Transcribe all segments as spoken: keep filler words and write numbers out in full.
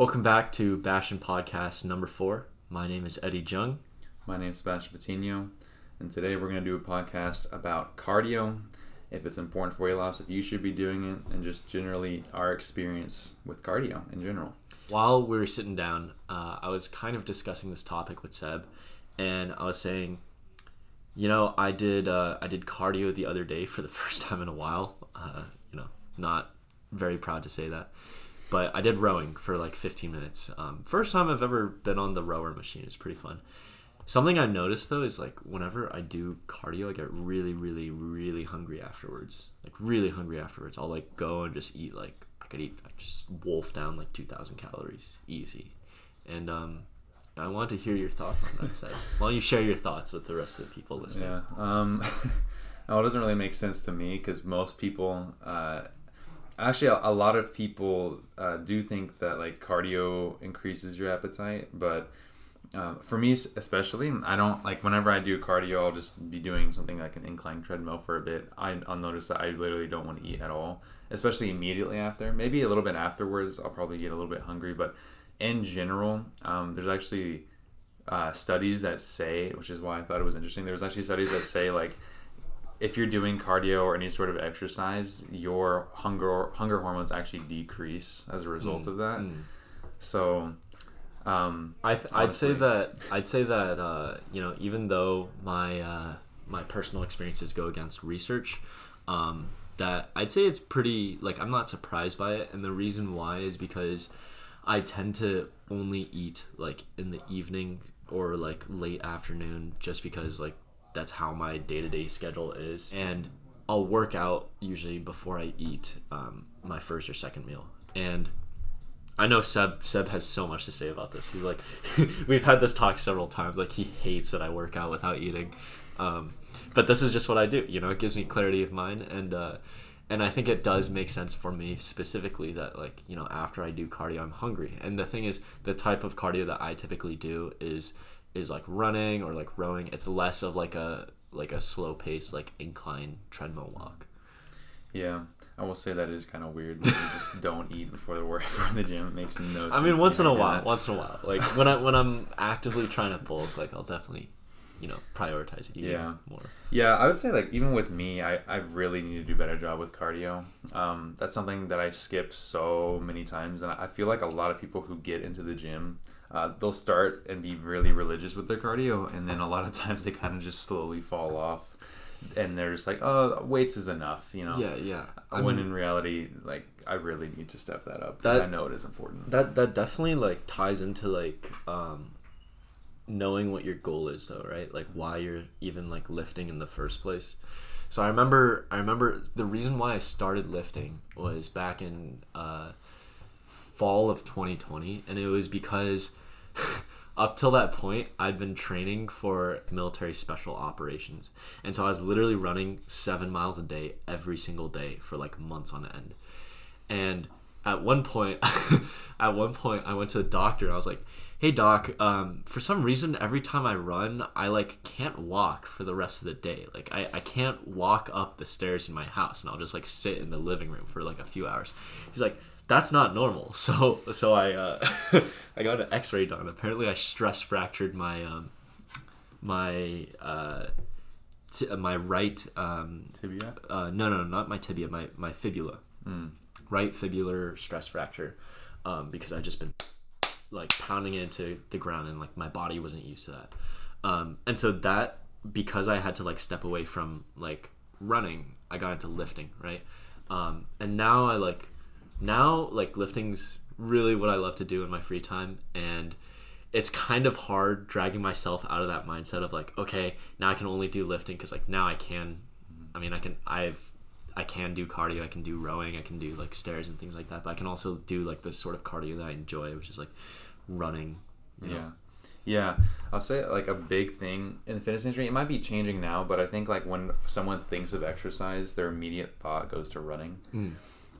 Welcome back to Bastion Podcast number four. My name is Eddie Jung. My name is Sebastian Patino, and today we're going to do a podcast about cardio, if it's important for weight loss, if you should be doing it, and just generally our experience with cardio in general. While we were sitting down, uh, I was kind of discussing this topic with Seb, and I was saying, you know, I did uh, I did cardio the other day for the first time in a while. Uh, you know, not very proud to say that. But I did rowing for like fifteen minutes. Um, first time I've ever been on the rower machine. It's pretty fun. Something I noticed though is like whenever I do cardio, I get really, really, really hungry afterwards. Like really hungry afterwards. I'll like go and just eat like I could eat. I just wolf down like two thousand calories easy. And um, I want to hear your thoughts on that, Seth. Why don't you share your thoughts with the rest of the people listening? Yeah. Um, well, it doesn't really make sense to me because most people. Uh, Actually, a, a lot of people uh, do think that like cardio increases your appetite, but uh, for me especially, I don't like whenever I do cardio, I'll just be doing something like an incline treadmill for a bit. I, I'll notice that I literally don't want to eat at all, especially immediately after. Maybe a little bit afterwards, I'll probably get a little bit hungry, but in general, um, there's actually uh, studies that say, which is why I thought it was interesting, there's actually studies that say like, if you're doing cardio or any sort of exercise, your hunger hunger hormones actually decrease as a result mm, of that. Mm. So, um, I th- I'd say that I'd say that uh, you know, even though my uh, my personal experiences go against research, um, that I'd say it's pretty like I'm not surprised by it, and the reason why is because I tend to only eat like in the evening or like late afternoon, just because like. That's how my day-to-day schedule is, and I'll work out usually before I eat um, my first or second meal. And I know Seb Seb has so much to say about this. He's like, we've had this talk several times. Like he hates that I work out without eating, um, but this is just what I do. You know, it gives me clarity of mind, and uh, and I think it does make sense for me specifically that like you know after I do cardio, I'm hungry. And the thing is, the type of cardio that I typically do is. is like running or like rowing. It's less of like a like a slow pace like incline treadmill walk. Yeah, I will say that is kind of weird. You just don't eat before the work or the gym. It makes no sense. I mean, once in a while, that. once in a while, like when I when I'm actively trying to bulk, like I'll definitely, you know, prioritize eating yeah. more. Yeah, I would say like even with me, I I really need to do a better job with cardio. Um, that's something that I skip so many times, and I feel like a lot of people who get into the gym. Uh, they'll start and be really religious with their cardio, and then a lot of times they kind of just slowly fall off, and they're just like, "Oh, weights is enough," you know. Yeah, yeah. I when mean, in reality, like, I really need to step that up because I know it is important. That that definitely like ties into like um, knowing what your goal is, though, right? Like why you're even like lifting in the first place. So I remember, I remember the reason why I started lifting was back in uh, fall of twenty twenty, and it was because. Up till that point, I'd been training for military special operations. And so I was literally running seven miles a day every single day for like months on end. And at one point, at one point I went to the doctor and I was like, hey doc, um, for some reason, every time I run, I like can't walk for the rest of the day. Like I, I can't walk up the stairs in my house, and I'll just like sit in the living room for like a few hours. He's like, that's not normal. So so I uh, I got an X-ray done. Apparently, I stress fractured my um, my uh, t- my right um, tibia. Uh, no, no, not my tibia. My my fibula. Mm. Right fibular stress fracture, um, because I've just been like pounding into the ground, and like my body wasn't used to that. Um, and so that because I had to like step away from like running, I got into lifting, right? Um, and now I like. Now, like, lifting's really what I love to do in my free time, and it's kind of hard dragging myself out of that mindset of, like, okay, now I can only do lifting because, like, now I can, I mean, I can, I've, I can do cardio, I can do rowing, I can do, like, stairs and things like that, but I can also do, like, the sort of cardio that I enjoy, which is, like, running, you know? Yeah. Yeah, I'll say like a big thing in the fitness industry, it might be changing now, but I think, like, when someone thinks of exercise, their immediate thought goes to running. Mm.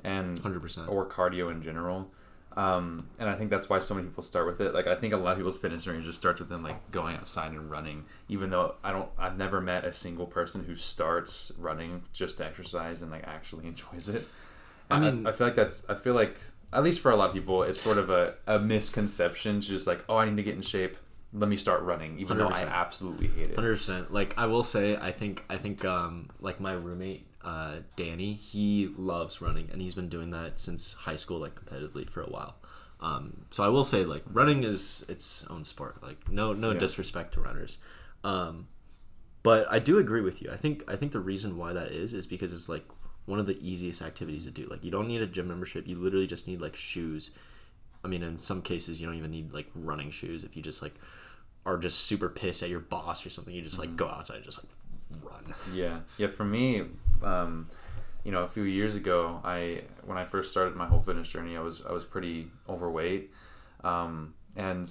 And one hundred percent or cardio in general, um, and I think that's why so many people start with it. Like I think a lot of people's fitness range just starts with them like going outside and running. Even though I don't, I've never met a single person who starts running just to exercise and like actually enjoys it. I mean, I, I feel like that's. I feel like at least for a lot of people, it's sort of a, a misconception, just like, oh, I need to get in shape, let me start running, even one hundred percent. Though I absolutely hate it. one hundred percent. Like, I will say, I think, I think, um, like, my roommate, uh, Danny, he loves running, and he's been doing that since high school, like, competitively for a while. Um, so I will say, like, running is its own sport. Like, no, no yeah. disrespect to runners. Um, but I do agree with you. I think, I think the reason why that is, is because it's, like, one of the easiest activities to do. Like, you don't need a gym membership. You literally just need, like, shoes. I mean, in some cases, you don't even need, like, running shoes. If you just, like, are just super pissed at your boss or something, you just, like, go outside and just, like, run. Yeah. Yeah, for me, um, you know, a few years ago, I when I first started my whole fitness journey, I was I was pretty overweight. Um, and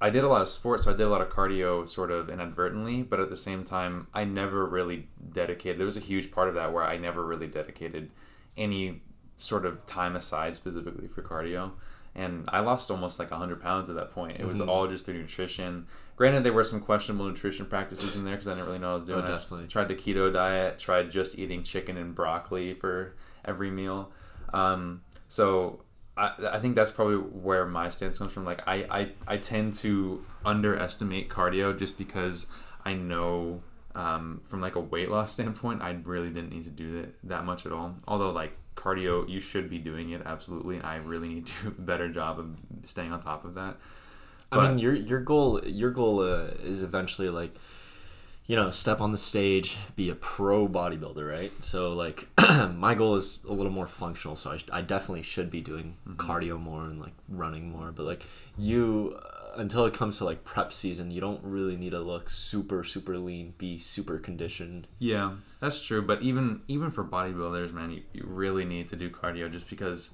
I did a lot of sports, so I did a lot of cardio sort of inadvertently, but at the same time, I never really dedicated... There was a huge part of that where I never really dedicated any sort of time aside specifically for cardio. And I lost almost like one hundred pounds at that point. It was mm-hmm. all just through nutrition. Granted, there were some questionable nutrition practices in there because I didn't really know what I was doing. Oh, definitely. I tried the keto diet, tried just eating chicken and broccoli for every meal. Um, so I, I think that's probably where my stance comes from. Like, I, I, I tend to underestimate cardio just because I know um, from like a weight loss standpoint, I really didn't need to do that, that much at all. Although, like, cardio, you should be doing it, absolutely, and I really need to do a better job of staying on top of that. But I mean, your your goal your goal uh, is eventually, like, you know, step on the stage, be a pro bodybuilder, right? So, like, my goal is a little more functional, so I, sh- I definitely should be doing mm-hmm. cardio more and, like, running more, but, like, you uh, until it comes to, like, prep season, you don't really need to look super super lean, be super conditioned. Yeah, that's true. But even even for bodybuilders, man, you, you really need to do cardio just because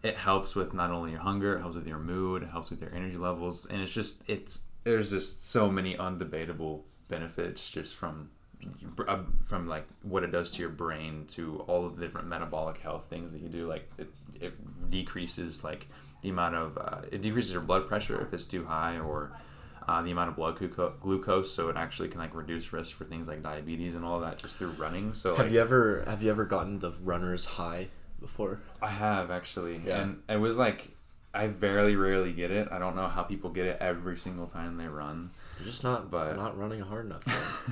it helps with not only your hunger, it helps with your mood, it helps with your energy levels, and it's just it's there's just so many undebatable benefits just from from like what it does to your brain, to all of the different metabolic health things that you do. Like, it, it decreases like the amount of uh, it decreases your blood pressure if it's too high, or uh, the amount of blood glucose, so it actually can like reduce risk for things like diabetes and all that just through running. So have like, you ever have you ever gotten the runner's high before? I have, actually. Yeah. And it was like, I very rarely get it. I don't know how people get it every single time they run. You're just not but, not running hard enough.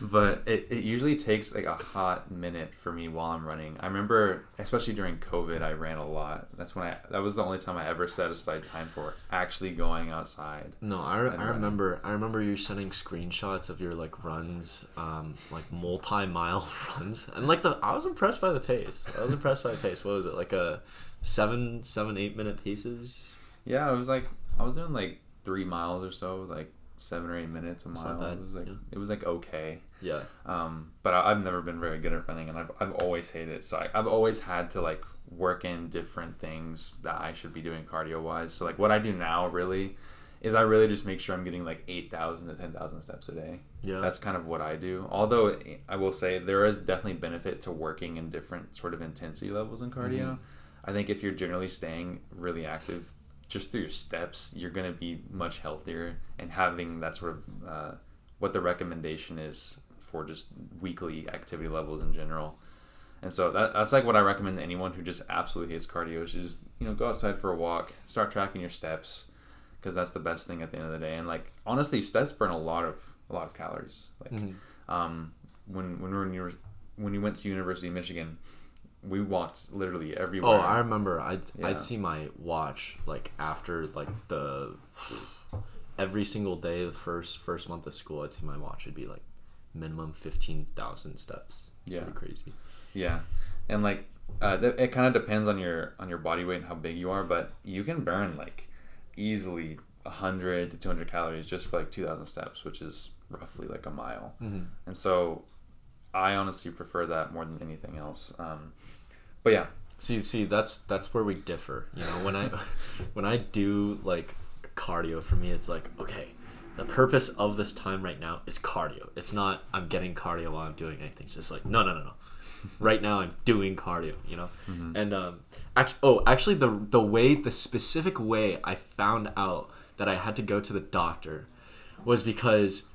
But it, it usually takes like a hot minute for me while I'm running. I remember, especially during COVID, I ran a lot. That's when I that was the only time I ever set aside time for actually going outside. No, I, I remember I remember you sending screenshots of your like runs, um, like multi-mile runs, and like the I was impressed by the pace. I was impressed by the pace. What was it, like a seven seven eight minute paces? Yeah, it was like I was doing like three miles or so, like. Seven or eight minutes a mile. It was like yeah. it was like okay. Yeah. Um. But I, I've never been very good at running, and I've I've always hated it. So I, I've always had to like work in different things that I should be doing cardio wise. So like what I do now really is I really just make sure I'm getting like eight thousand to ten thousand steps a day. Yeah. That's kind of what I do. Although I will say there is definitely benefit to working in different sort of intensity levels in cardio. Mm-hmm. I think if you're generally staying really active just through your steps, you're going to be much healthier, and having that sort of uh, what the recommendation is for just weekly activity levels in general. And so that, that's like what I recommend to anyone who just absolutely hates cardio, is just, you know, go outside for a walk, start tracking your steps, because that's the best thing at the end of the day. And like, honestly, steps burn a lot of a lot of calories. Like mm-hmm. um, when when we were in your, when you went to University of Michigan, we walked literally everywhere. Oh, I remember. I'd yeah. I'd see my watch like after like the every single day the first first month of school. I'd see my watch. It'd be like minimum fifteen thousand steps. It's yeah, pretty crazy. Yeah, and like uh, th- it kind of depends on your on your body weight and how big you are, but you can burn like easily a hundred to two hundred calories just for like two thousand steps, which is roughly like a mile. Mm-hmm. And so I honestly prefer that more than anything else. Um, but yeah, see, see, that's that's where we differ. You know, when I when I do like cardio, for me, it's like, okay, the purpose of this time right now is cardio. It's not I'm getting cardio while I'm doing anything. It's just like no, no, no, no. Right now I'm doing cardio. You know, mm-hmm. and um, act- oh, actually, the the way the specific way I found out that I had to go to the doctor was because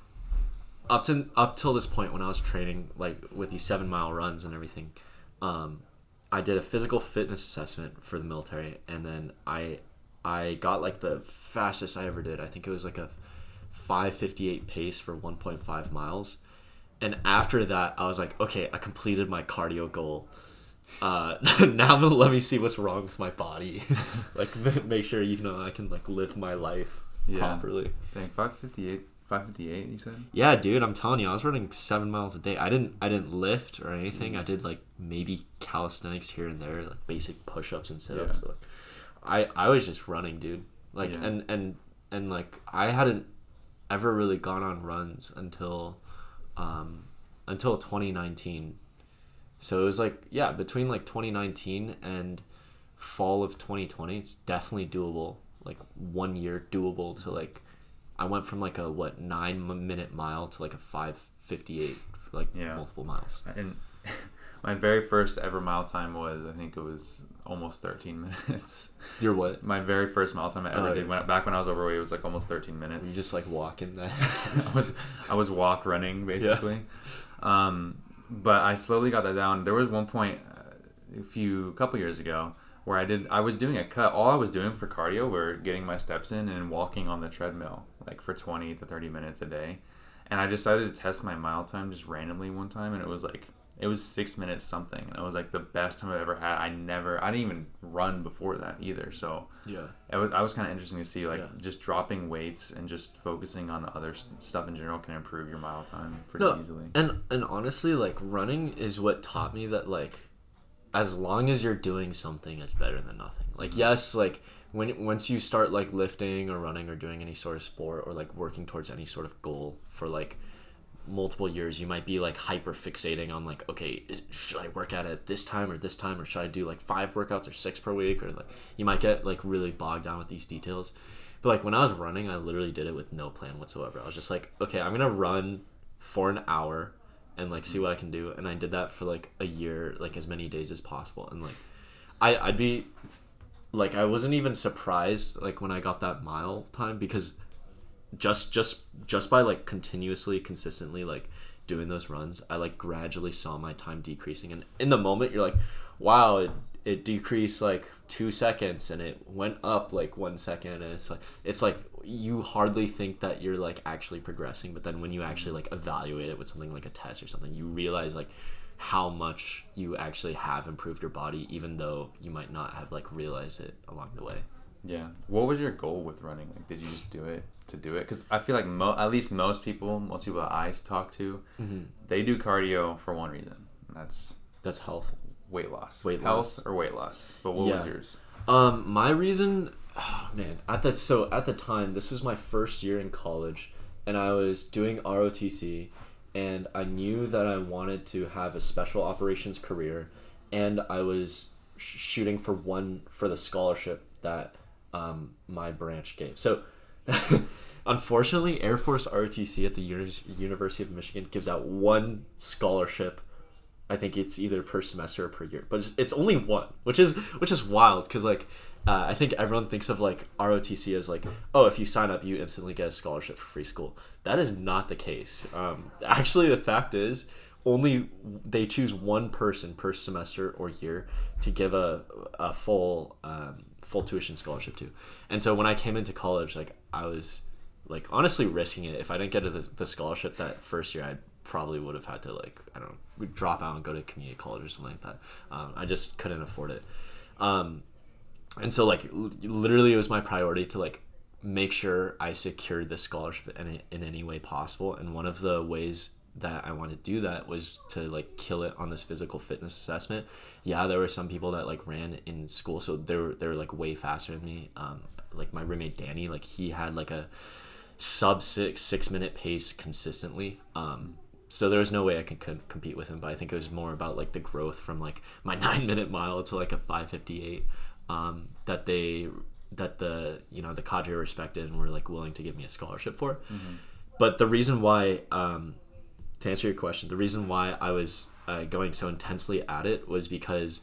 Up to up till this point, when I was training, like with these seven mile runs and everything, um, I did a physical fitness assessment for the military, and then I I got like the fastest I ever did. I think it was like a five fifty-eight pace for one point five miles. And after that, I was like, okay, I completed my cardio goal. Uh, now let me see what's wrong with my body. Like, make sure, you know, I can like live my life yeah. properly. Dang, five fifty-eight, five fifty-eight, you said? Yeah, dude, I'm telling you, I was running seven miles a day. I didn't, I didn't lift or anything. Jeez. I did like maybe calisthenics here and there, like basic push-ups and sit-ups. Yeah. But, like, I, I was just running, dude. Like, yeah. and, and, and like, I hadn't ever really gone on runs until, um, until twenty nineteen. So it was like, yeah, between like twenty nineteen and fall of twenty twenty, it's definitely doable. Like one year doable to like, I went from like a, what, nine minute mile to like a five fifty-eight for like yeah. multiple miles. And my very first ever mile time was, I think it was almost thirteen minutes. Your what? My very first mile time I ever oh, did. Yeah. When, back when I was overweight, it was like almost thirteen minutes. You just like walking that. I was, I was walk running basically. Yeah. Um, But I slowly got that down. There was one point a few couple years ago where I did I was doing a cut. All I was doing for cardio were getting my steps in and walking on the treadmill like for twenty to thirty minutes a day. And I decided to test my mile time just randomly one time, and it was like it was six minutes something, and it was like the best time I've ever had. I never I didn't even run before that either. So yeah, it was I was kind of interesting to see like yeah. just dropping weights and just focusing on other st- stuff in general can improve your mile time pretty no, easily. And and honestly, like running is what taught me that like as long as you're doing something, it's better than nothing. Like mm-hmm. yes, like when once you start like lifting or running or doing any sort of sport or like working towards any sort of goal for like multiple years, you might be like hyper fixating on like, okay, is, should I work out at this time or this time, or should I do like five workouts or six per week, or like you might get like really bogged down with these details. But like when I was running, I literally did it with no plan whatsoever. I was just like, okay, I'm gonna run for an hour and like see what I can do. And I did that for like a year, like as many days as possible. And like I I'd be like I wasn't even surprised like when I got that mile time, because just just just by like continuously consistently like doing those runs, I like gradually saw my time decreasing. And in the moment you're like, wow, it, it decreased like two seconds, and it went up like one second, and it's like it's like you hardly think that you're like actually progressing. But then when you actually like evaluate it with something like a test or something, you realize like how much you actually have improved your body, even though you might not have like realized it along the way. Yeah. What was your goal with running? Like, did you just do it to do it? Because I feel like mo- at least most people, most people that I talk to, mm-hmm. they do cardio for one reason. And that's that's health, weight loss, weight health loss. or weight loss. But what yeah. was yours? Um, my reason, oh man, at the so at the time, this was my first year in college, and I was doing R O T C, and I knew that I wanted to have a special operations career, and I was sh- shooting for one for the scholarship that. Um, my branch gave. So unfortunately, Air Force R O T C at the Uni- University of Michigan gives out one scholarship. I think it's either per semester or per year, but it's, it's only one, which is which is wild, because like uh, I think everyone thinks of like R O T C as like, oh, if you sign up you instantly get a scholarship for free school. That is not the case. Um, actually, the fact is only they choose one person per semester or year to give a, a full um, full tuition scholarship to. And so when I came into college, like I was like honestly risking it. If I didn't get the, the scholarship that first year, I probably would have had to like, I don't know, drop out and go to community college or something like that. Um, I just couldn't afford it. Um, and so like l- literally it was my priority to like make sure I secured the scholarship in, in any way possible. And one of the ways that I wanted to do that was to like kill it on this physical fitness assessment. Yeah, there were some people that like ran in school, so they were they were like way faster than me. Um, like my roommate Danny, like he had like a sub six six minute pace consistently. Um, so there was no way I could co- compete with him. But I think it was more about like the growth from like my nine minute mile to like a five fifty-eight. Um, that they that the you know the cadre respected and were like willing to give me a scholarship for. Mm-hmm. But the reason why. Um, To answer your question, the reason why I was uh, going so intensely at it was because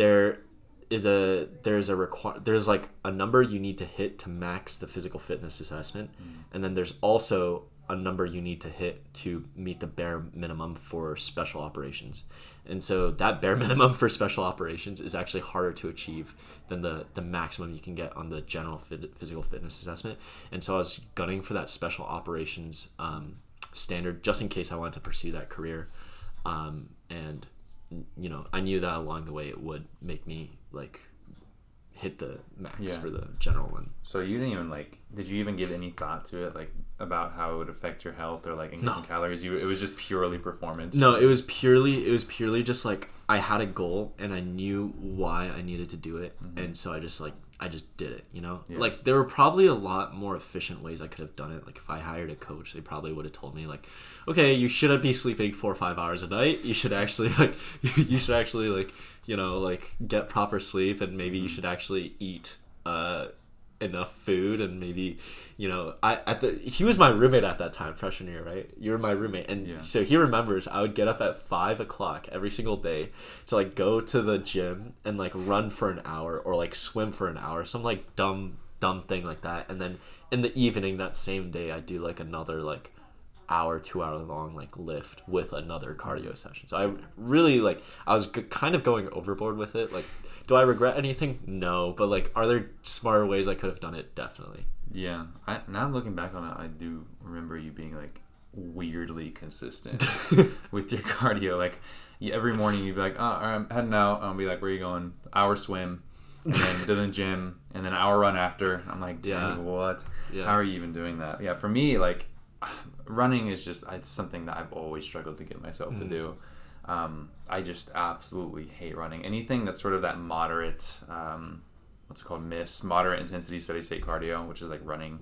there is a there's a require there's like a number you need to hit to max the physical fitness assessment, mm. and then there's also a number you need to hit to meet the bare minimum for special operations. And so that bare minimum for special operations is actually harder to achieve than the, the maximum you can get on the general physical fitness assessment. And so I was gunning for that special operations um, standard just in case I wanted to pursue that career. Um, and, you know, I knew that along the way it would make me, like, hit the max yeah. for the general one. So you didn't even, like, did you even give any thought to it, like, about how it would affect your health or, like, increasing no. calories? You, it was just purely performance. No, it was purely, it was purely just, like, I had a goal and I knew why I needed to do it. Mm-hmm. And so I just, like, I just did it, you know? Yeah. Like, there were probably a lot more efficient ways I could have done it. Like, if I hired a coach, they probably would have told me, like, okay, you shouldn't be sleeping four or five hours a night. You should actually, like, you should actually, like, you know, like, get proper sleep, and maybe you should actually eat uh, enough food, and maybe, you know, I at the he was my roommate at that time, freshman year, right? You were my roommate, and yeah. so he remembers I would get up at five o'clock every single day to, like, go to the gym and, like, run for an hour or, like, swim for an hour, some, like, dumb dumb thing like that, and then in the evening that same day I do, like, another, like, hour two hour long, like, lift with another cardio session. So I really, like, I was g- kind of going overboard with it. Like, do I regret anything? No, but, like, are there smarter ways I could have done it? Definitely. Yeah. I now looking back on it, I do remember you being, like, weirdly consistent with your cardio. Like, every morning you'd be like, oh, I'm heading out. I'll be like, where are you going? Hour swim, and then to the gym, and then an hour run after. I'm like, dude, yeah. what? Yeah. How are you even doing that? Yeah. For me, like, running is just, it's something that I've always struggled to get myself to do. Um, I just absolutely hate running. Anything that's sort of that moderate, um, what's it called, M I S, moderate intensity steady state cardio, which is like running,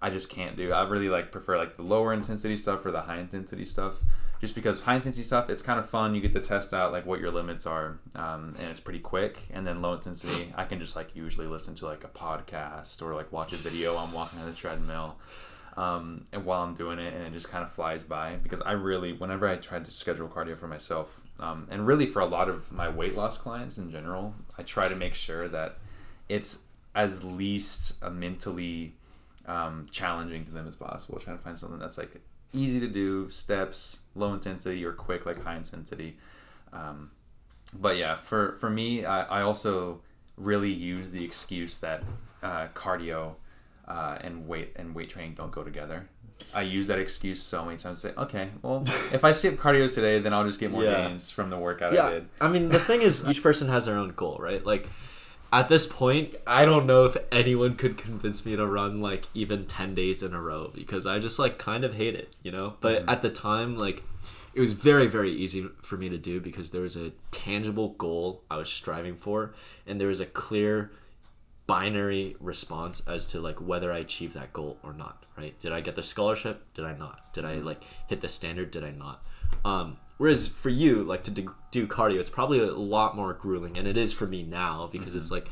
I just can't do. I really, like, prefer, like, the lower intensity stuff or the high intensity stuff, just because high intensity stuff, it's kind of fun. You get to test out, like, what your limits are, um, and it's pretty quick. And then low intensity, I can just, like, usually listen to, like, a podcast or, like, watch a video on walking on the treadmill. Um, and while I'm doing it, and it just kind of flies by, because I really, whenever I tried to schedule cardio for myself, um, and really for a lot of my weight loss clients in general, I try to make sure that it's as least uh, mentally um, challenging to them as possible. Trying to find something that's, like, easy to do, steps, low intensity, or quick, like, high intensity. Um, but yeah, for, for me, I, I also really use the excuse that uh, cardio Uh, and weight and weight training don't go together. I use that excuse so many times to say, okay, well, if I skip cardio today, then I'll just get more yeah. gains from the workout yeah. I did. I mean, the thing is, each person has their own goal, right? Like, at this point, I don't know if anyone could convince me to run, like, even ten days in a row, because I just, like, kind of hate it, you know? But mm-hmm. at the time, like, it was very, very easy for me to do, because there was a tangible goal I was striving for, and there was a clear binary response as to, like, whether I achieved that goal or not, right? Did I get the scholarship? Did I not? Did I, like, hit the standard? Did I not? Um, whereas for you, like, to do, do cardio, it's probably a lot more grueling, and it is for me now, because mm-hmm. it's like,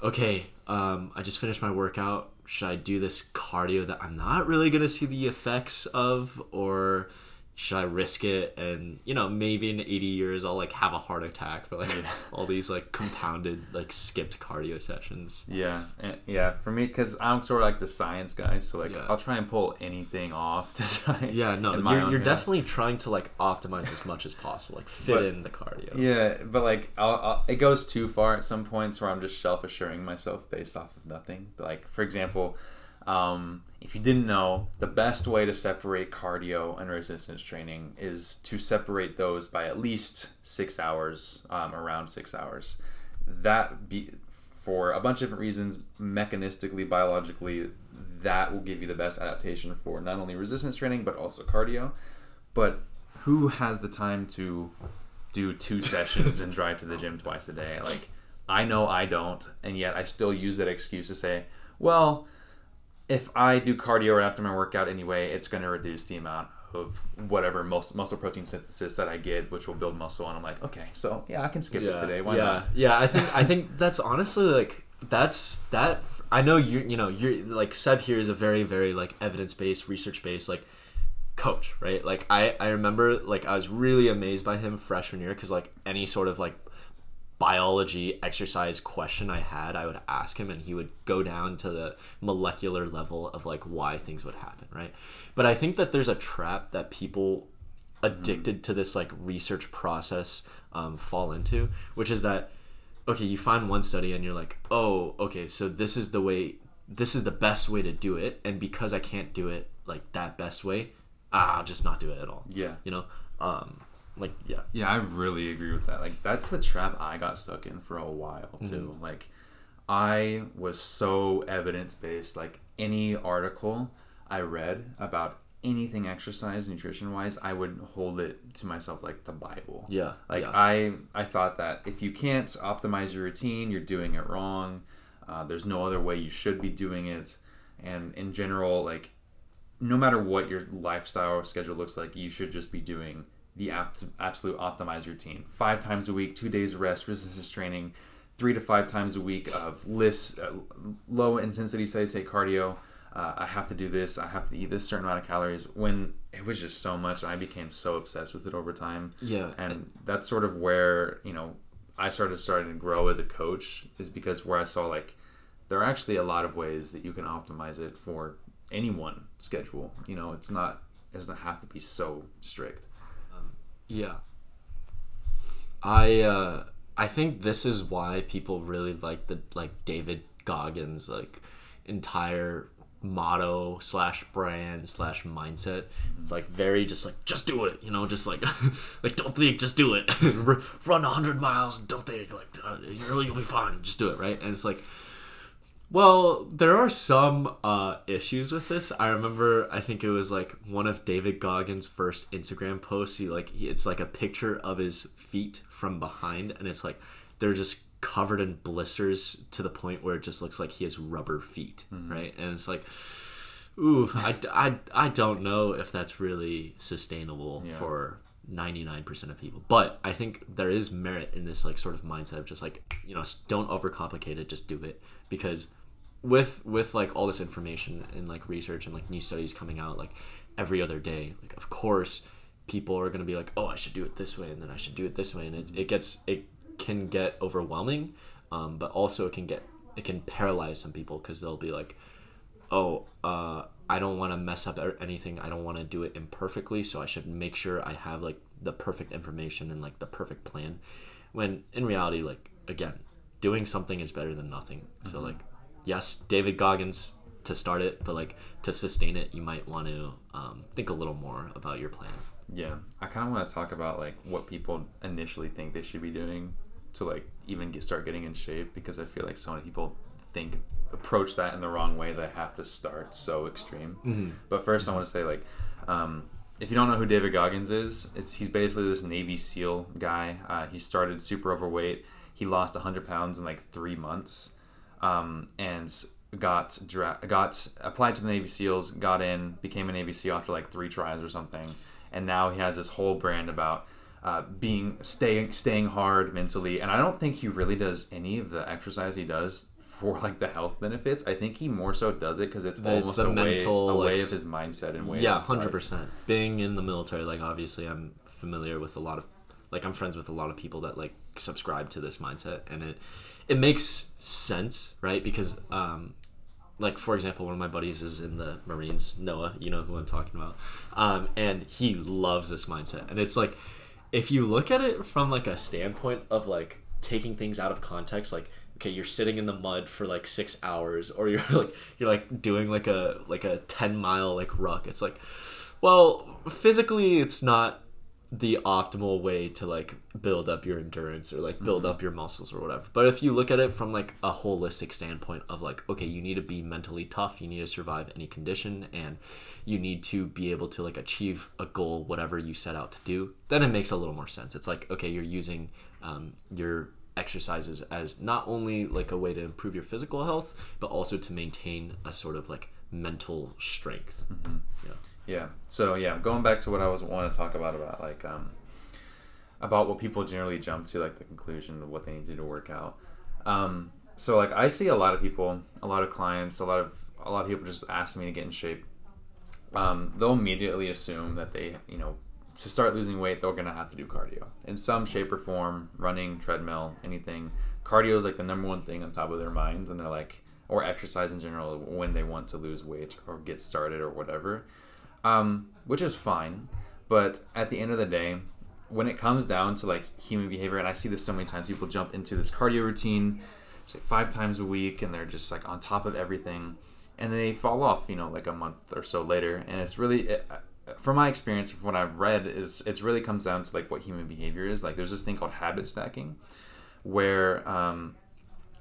okay, um, I just finished my workout. Should I do this cardio that I'm not really going to see the effects of, or should I risk it? And, you know, maybe in eighty years I'll, like, have a heart attack for, like, yeah. all these, like, compounded, like, skipped cardio sessions. Yeah. And, yeah. For me, because I'm sort of, like, the science guy. So, like, yeah. I'll try and pull anything off to try. Yeah. No, you're, you're definitely trying to, like, optimize as much as possible, like, fit but, in the cardio. Yeah. But, like, I'll, I'll, it goes too far at some points where I'm just self-assuring myself based off of nothing. Like, for example, Um, if you didn't know, the best way to separate cardio and resistance training is to separate those by at least six hours, um, around six hours. That be for a bunch of different reasons, mechanistically, biologically, that will give you the best adaptation for not only resistance training, but also cardio. But who has the time to do two sessions and drive to the gym twice a day? Like, I know I don't, and yet I still use that excuse to say, well, if I do cardio right after my workout anyway, it's going to reduce the amount of whatever mus- muscle protein synthesis that I get, which will build muscle. And I'm like, okay, so yeah, I can skip yeah, it today. Why yeah, not? Yeah, I think I think that's honestly, like, that's that. I know you you know you're like, Seb here is a very, very, like, evidence based, research based, like, coach, right? Like, I I remember, like, I was really amazed by him freshman year, because, like, any sort of, like, biology exercise question I had, I would ask him, and he would go down to the molecular level of like why things would happen, right? But I think that there's a trap that people addicted mm-hmm. to this like research process um, fall into, which is that, okay, you find one study and you're like, oh, okay, so this is the way, this is the best way to do it, and because I can't do it like that best way, ah, I'll just not do it at all. Yeah, you know, um, like yeah, yeah, I really agree with that. Like that's the trap I got stuck in for a while too. Mm-hmm. Like I was so evidence based. Like any article I read about anything exercise nutrition wise, I would hold it to myself like the Bible. Yeah, like yeah. I I thought that if you can't optimize your routine, you're doing it wrong. Uh, there's no other way you should be doing it. And in general, like no matter what your lifestyle or schedule looks like, you should just be doing the absolute optimized routine. Five times a week, two days of rest, resistance training, three to five times a week of lists, uh, low intensity, say, say cardio. Uh, I have to do this. I have to eat this certain amount of calories, when it was just so much. And I became so obsessed with it over time. Yeah. And that's sort of where, you know, I started starting to grow as a coach, is because where I saw like there are actually a lot of ways that you can optimize it for anyone's schedule. You know, it's not, it doesn't have to be so strict. Um, yeah. I, uh, I think this is why people really like the, like David Goggins, like entire motto slash brand slash mindset. It's like very just like just do it, you know, just like like don't think, just do it. Run one hundred miles and don't think, like uh, you'll, you'll be fine, just do it, right? And it's like, well, there are some uh issues with this. I remember I think it was like one of David Goggins' first Instagram posts, he like he, it's like a picture of his feet from behind, and it's like they're just covered in blisters to the point where it just looks like he has rubber feet, mm-hmm. right? And it's like, ooh, I, I, I don't know if that's really sustainable yeah. for ninety-nine percent of people. But I think there is merit in this like sort of mindset of just like, you know, don't overcomplicate it, just do it. Because with with like all this information and like research and like new studies coming out like every other day, like of course people are going to be like, oh, I should do it this way, and then I should do it this way, and it's, it gets it can get overwhelming, um, but also it can get it can paralyze some people, because they'll be like, oh, uh, I don't want to mess up anything, I don't want to do it imperfectly, so I should make sure I have like the perfect information and like the perfect plan, when in reality, like again, doing something is better than nothing. Mm-hmm. So like yes, David Goggins to start it, but like to sustain it, you might want to um, think a little more about your plan. Yeah, I kind of want to talk about like what people initially think they should be doing to like even get start getting in shape, because I feel like so many people think approach that in the wrong way, that have to start so extreme. Mm-hmm. But first, I want to say like um, if you don't know who David Goggins is, it's he's basically this Navy SEAL guy. Uh, he started super overweight. He lost one hundred pounds in like three months, um, and got dra- got applied to the Navy SEALs, got in, became a Navy SEAL after like three tries or something. And now he has this whole brand about uh, being staying staying hard mentally. And I don't think he really does any of the exercise he does for like the health benefits. I think he more so does it because it's, it's almost a mental, way, a like, way of his mindset and way. Yeah, one hundred percent. Being in the military, like obviously I'm familiar with a lot of, like I'm friends with a lot of people that like subscribe to this mindset, and it it makes sense, right? Because um, like for example, one of my buddies is in the Marines, Noah, you know who I'm talking about, um, and he loves this mindset. And it's like, if you look at it from like a standpoint of like taking things out of context, like okay, you're sitting in the mud for like six hours, or you're like you're like doing like a like a ten mile like ruck. It's like, well, physically, it's not the optimal way to like build up your endurance or like build mm-hmm. up your muscles or whatever. But if you look at it from like a holistic standpoint of like, okay, you need to be mentally tough, you need to survive any condition, and you need to be able to like achieve a goal, whatever you set out to do, then it makes a little more sense. It's like, okay, you're using um, your exercises as not only like a way to improve your physical health, but also to maintain a sort of like mental strength. Mm-hmm. Yeah. Yeah. So yeah, going back to what I was want to talk about about like um about what people generally jump to, like the conclusion of what they need to do to work out. Um, so like I see a lot of people, a lot of clients, a lot of a lot of people just ask me to get in shape. Um, they'll immediately assume that they, you know, to start losing weight, they're going to have to do cardio in some shape or form, running, treadmill, anything. Cardio is like the number one thing on top of their mind when they're like, or exercise in general when they want to lose weight or get started or whatever, um, which is fine. But at the end of the day, when it comes down to like human behavior, and I see this so many times, people jump into this cardio routine, say five times a week, and they're just like on top of everything, and they fall off, you know, like a month or so later. And it's really, it, from my experience, from what I've read, is it's really comes down to like what human behavior is. Like there's this thing called habit stacking, where um,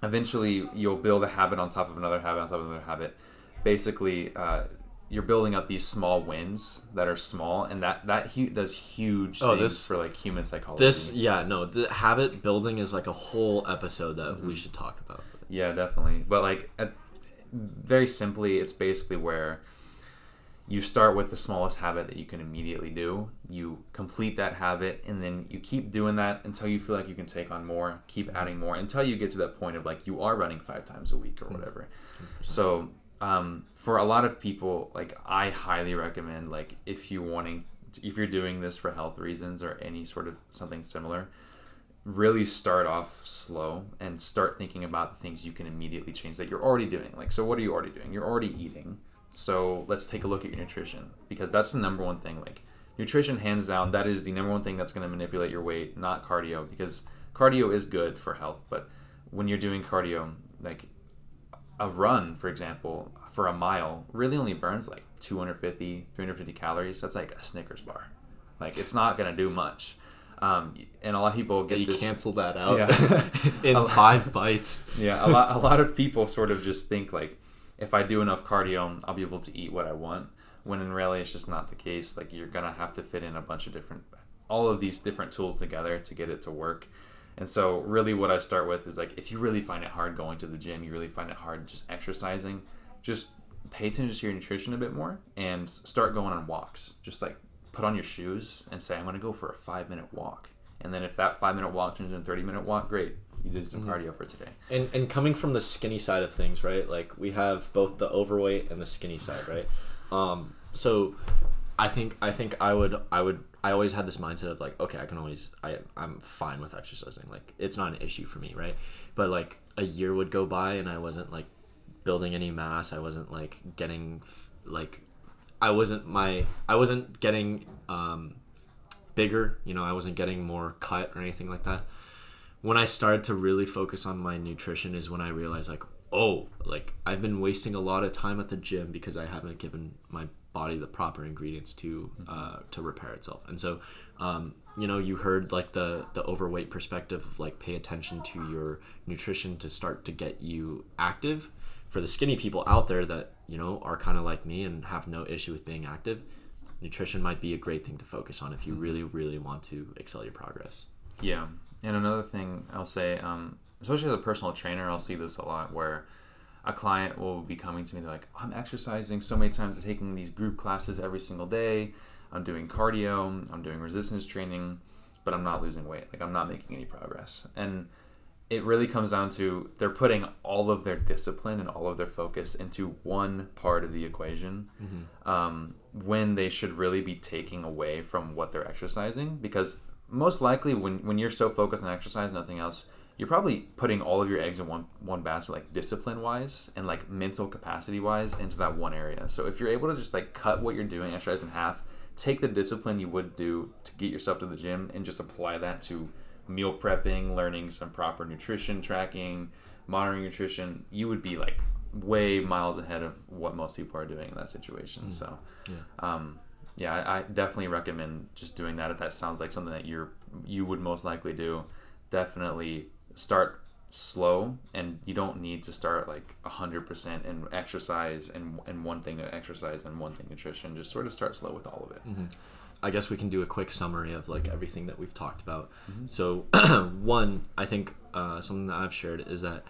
eventually you'll build a habit on top of another habit on top of another habit. Basically, uh, you're building up these small wins that are small, and that that hu- does huge oh, things this, for like human psychology. This, yeah, no, the habit building is like a whole episode that mm-hmm. we should talk about. Yeah, definitely. But like, at, very simply, it's basically where you start with the smallest habit that you can immediately do. You complete that habit, and then you keep doing that until you feel like you can take on more. Keep adding more until you get to that point of like you are running five times a week or whatever. Mm-hmm. So. Um, for a lot of people, like I highly recommend, like if you wanting, to, if you're doing this for health reasons or any sort of something similar, really start off slow and start thinking about the things you can immediately change that you're already doing. Like, so what are you already doing? You're already eating. So let's take a look at your nutrition, because that's the number one thing. Like nutrition, hands down, that is the number one thing that's going to manipulate your weight, not cardio, because cardio is good for health. But when you're doing cardio, like a run, for example, for a mile really only burns like two hundred fifty, three hundred fifty calories. That's like a Snickers bar. Like it's not going to do much. Um, and a lot of people get yeah, you this, cancel that out yeah. in lot, five bites. Yeah. A lot, a lot of people sort of just think like, if I do enough cardio, I'll be able to eat what I want. When in reality, it's just not the case. Like you're going to have to fit in a bunch of different, all of these different tools together to get it to work. And so really what I start with is like, if you really find it hard going to the gym, you really find it hard just exercising, just pay attention to your nutrition a bit more and start going on walks. Just like put on your shoes and say, I'm going to go for a five minute walk. And then if that five minute walk turns into a thirty minute walk, great. You did some mm-hmm. cardio for today. And and coming from the skinny side of things, right? Like we have both the overweight and the skinny side, right? Um, so I think, I think I would, I would, I always had this mindset of like, okay, I can always, I, I'm fine with exercising. Like, it's not an issue for me, right? But like a year would go by and I wasn't like building any mass. I wasn't like getting, like, I wasn't my, I wasn't getting um, bigger. You know, I wasn't getting more cut or anything like that. When I started to really focus on my nutrition is when I realized like, oh, like I've been wasting a lot of time at the gym because I haven't given my body the proper ingredients to uh to repair itself. And so um you know, you heard like the the overweight perspective of like pay attention to your nutrition to start to get you active. For the skinny people out there that, you know, are kind of like me and have no issue with being active, nutrition might be a great thing to focus on if you really really want to excel your progress. Yeah. And another thing I'll say, um especially as a personal trainer, I'll see this a lot where a client will be coming to me, they're like, I'm exercising so many times, I'm taking these group classes every single day, I'm doing cardio, I'm doing resistance training, but I'm not losing weight. Like I'm not making any progress. And it really comes down to they're putting all of their discipline and all of their focus into one part of the equation, mm-hmm. um, when they should really be taking away from what they're exercising. Because most likely when, when you're so focused on exercise, nothing else, you're probably putting all of your eggs in one one basket, like discipline-wise and like mental capacity-wise into that one area. So if you're able to just like cut what you're doing, exercise in half, take the discipline you would do to get yourself to the gym and just apply that to meal prepping, learning some proper nutrition tracking, monitoring nutrition, you would be like way miles ahead of what most people are doing in that situation. Mm. So yeah, um, yeah I, I definitely recommend just doing that. If that sounds like something that you're you would most likely do, definitely start slow, and you don't need to start like one hundred percent in exercise and and one thing to exercise and one thing nutrition. Just sort of start slow with all of it. Mm-hmm. I guess we can do a quick summary of like everything that we've talked about. Mm-hmm. So one, I think uh, something that I've shared is that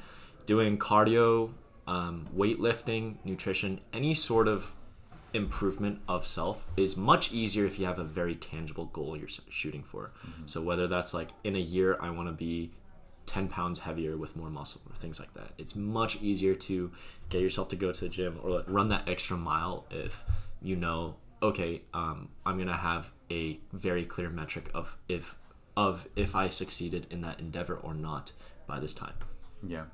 doing cardio, um, weightlifting, nutrition, any sort of improvement of self is much easier if you have a very tangible goal you're shooting for. Mm-hmm. So whether that's like in a year, I want to be ten pounds heavier with more muscle or things like that. It's much easier to get yourself to go to the gym or run that extra mile if you know, okay, um, I'm going to have a very clear metric of if of if I succeeded in that endeavor or not by this time. Yeah.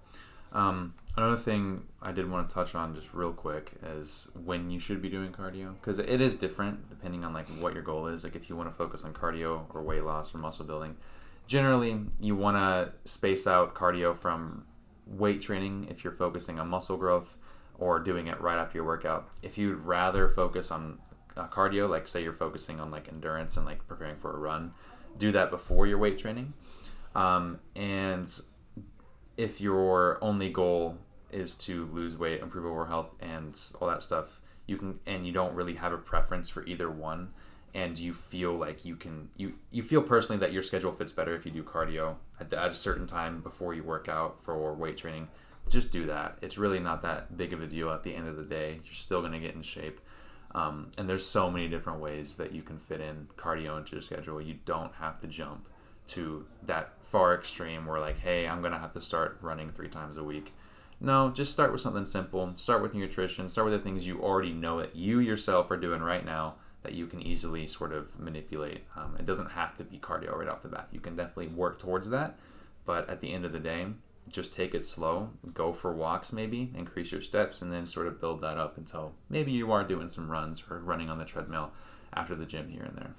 Um, another thing I did want to touch on just real quick is when you should be doing cardio, because it is different depending on like what your goal is. Like if you want to focus on cardio or weight loss or muscle building, generally you want to space out cardio from weight training if you're focusing on muscle growth or doing it right after your workout. If you'd rather focus on uh, cardio, like say you're focusing on like endurance and like preparing for a run, do that before your weight training. Um, and if your only goal is to lose weight, improve overall health, and all that stuff, you can, and you don't really have a preference for either one, and you feel like you can, you, you feel personally that your schedule fits better if you do cardio at, the, at a certain time before you work out for weight training, just do that. It's really not that big of a deal at the end of the day. You're still going to get in shape. Um, and there's so many different ways that you can fit in cardio into your schedule. You don't have to jump to that far extreme where like, hey, I'm gonna have to start running three times a week. No, just start with something simple. Start with nutrition. Start with the things you already know that you yourself are doing right now that you can easily sort of manipulate. Um, it doesn't have to be cardio right off the bat. You can definitely work towards that, but at the end of the day, just take it slow. Go for walks, maybe increase your steps, and then sort of build that up until maybe you are doing some runs or running on the treadmill after the gym here and there.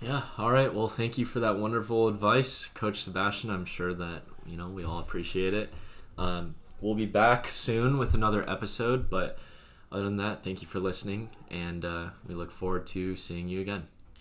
Yeah. All right. Well, thank you for that wonderful advice, Coach Sebastian. I'm sure that, you know, we all appreciate it. Um, we'll be back soon with another episode, but other than that, thank you for listening, and uh, we look forward to seeing you again.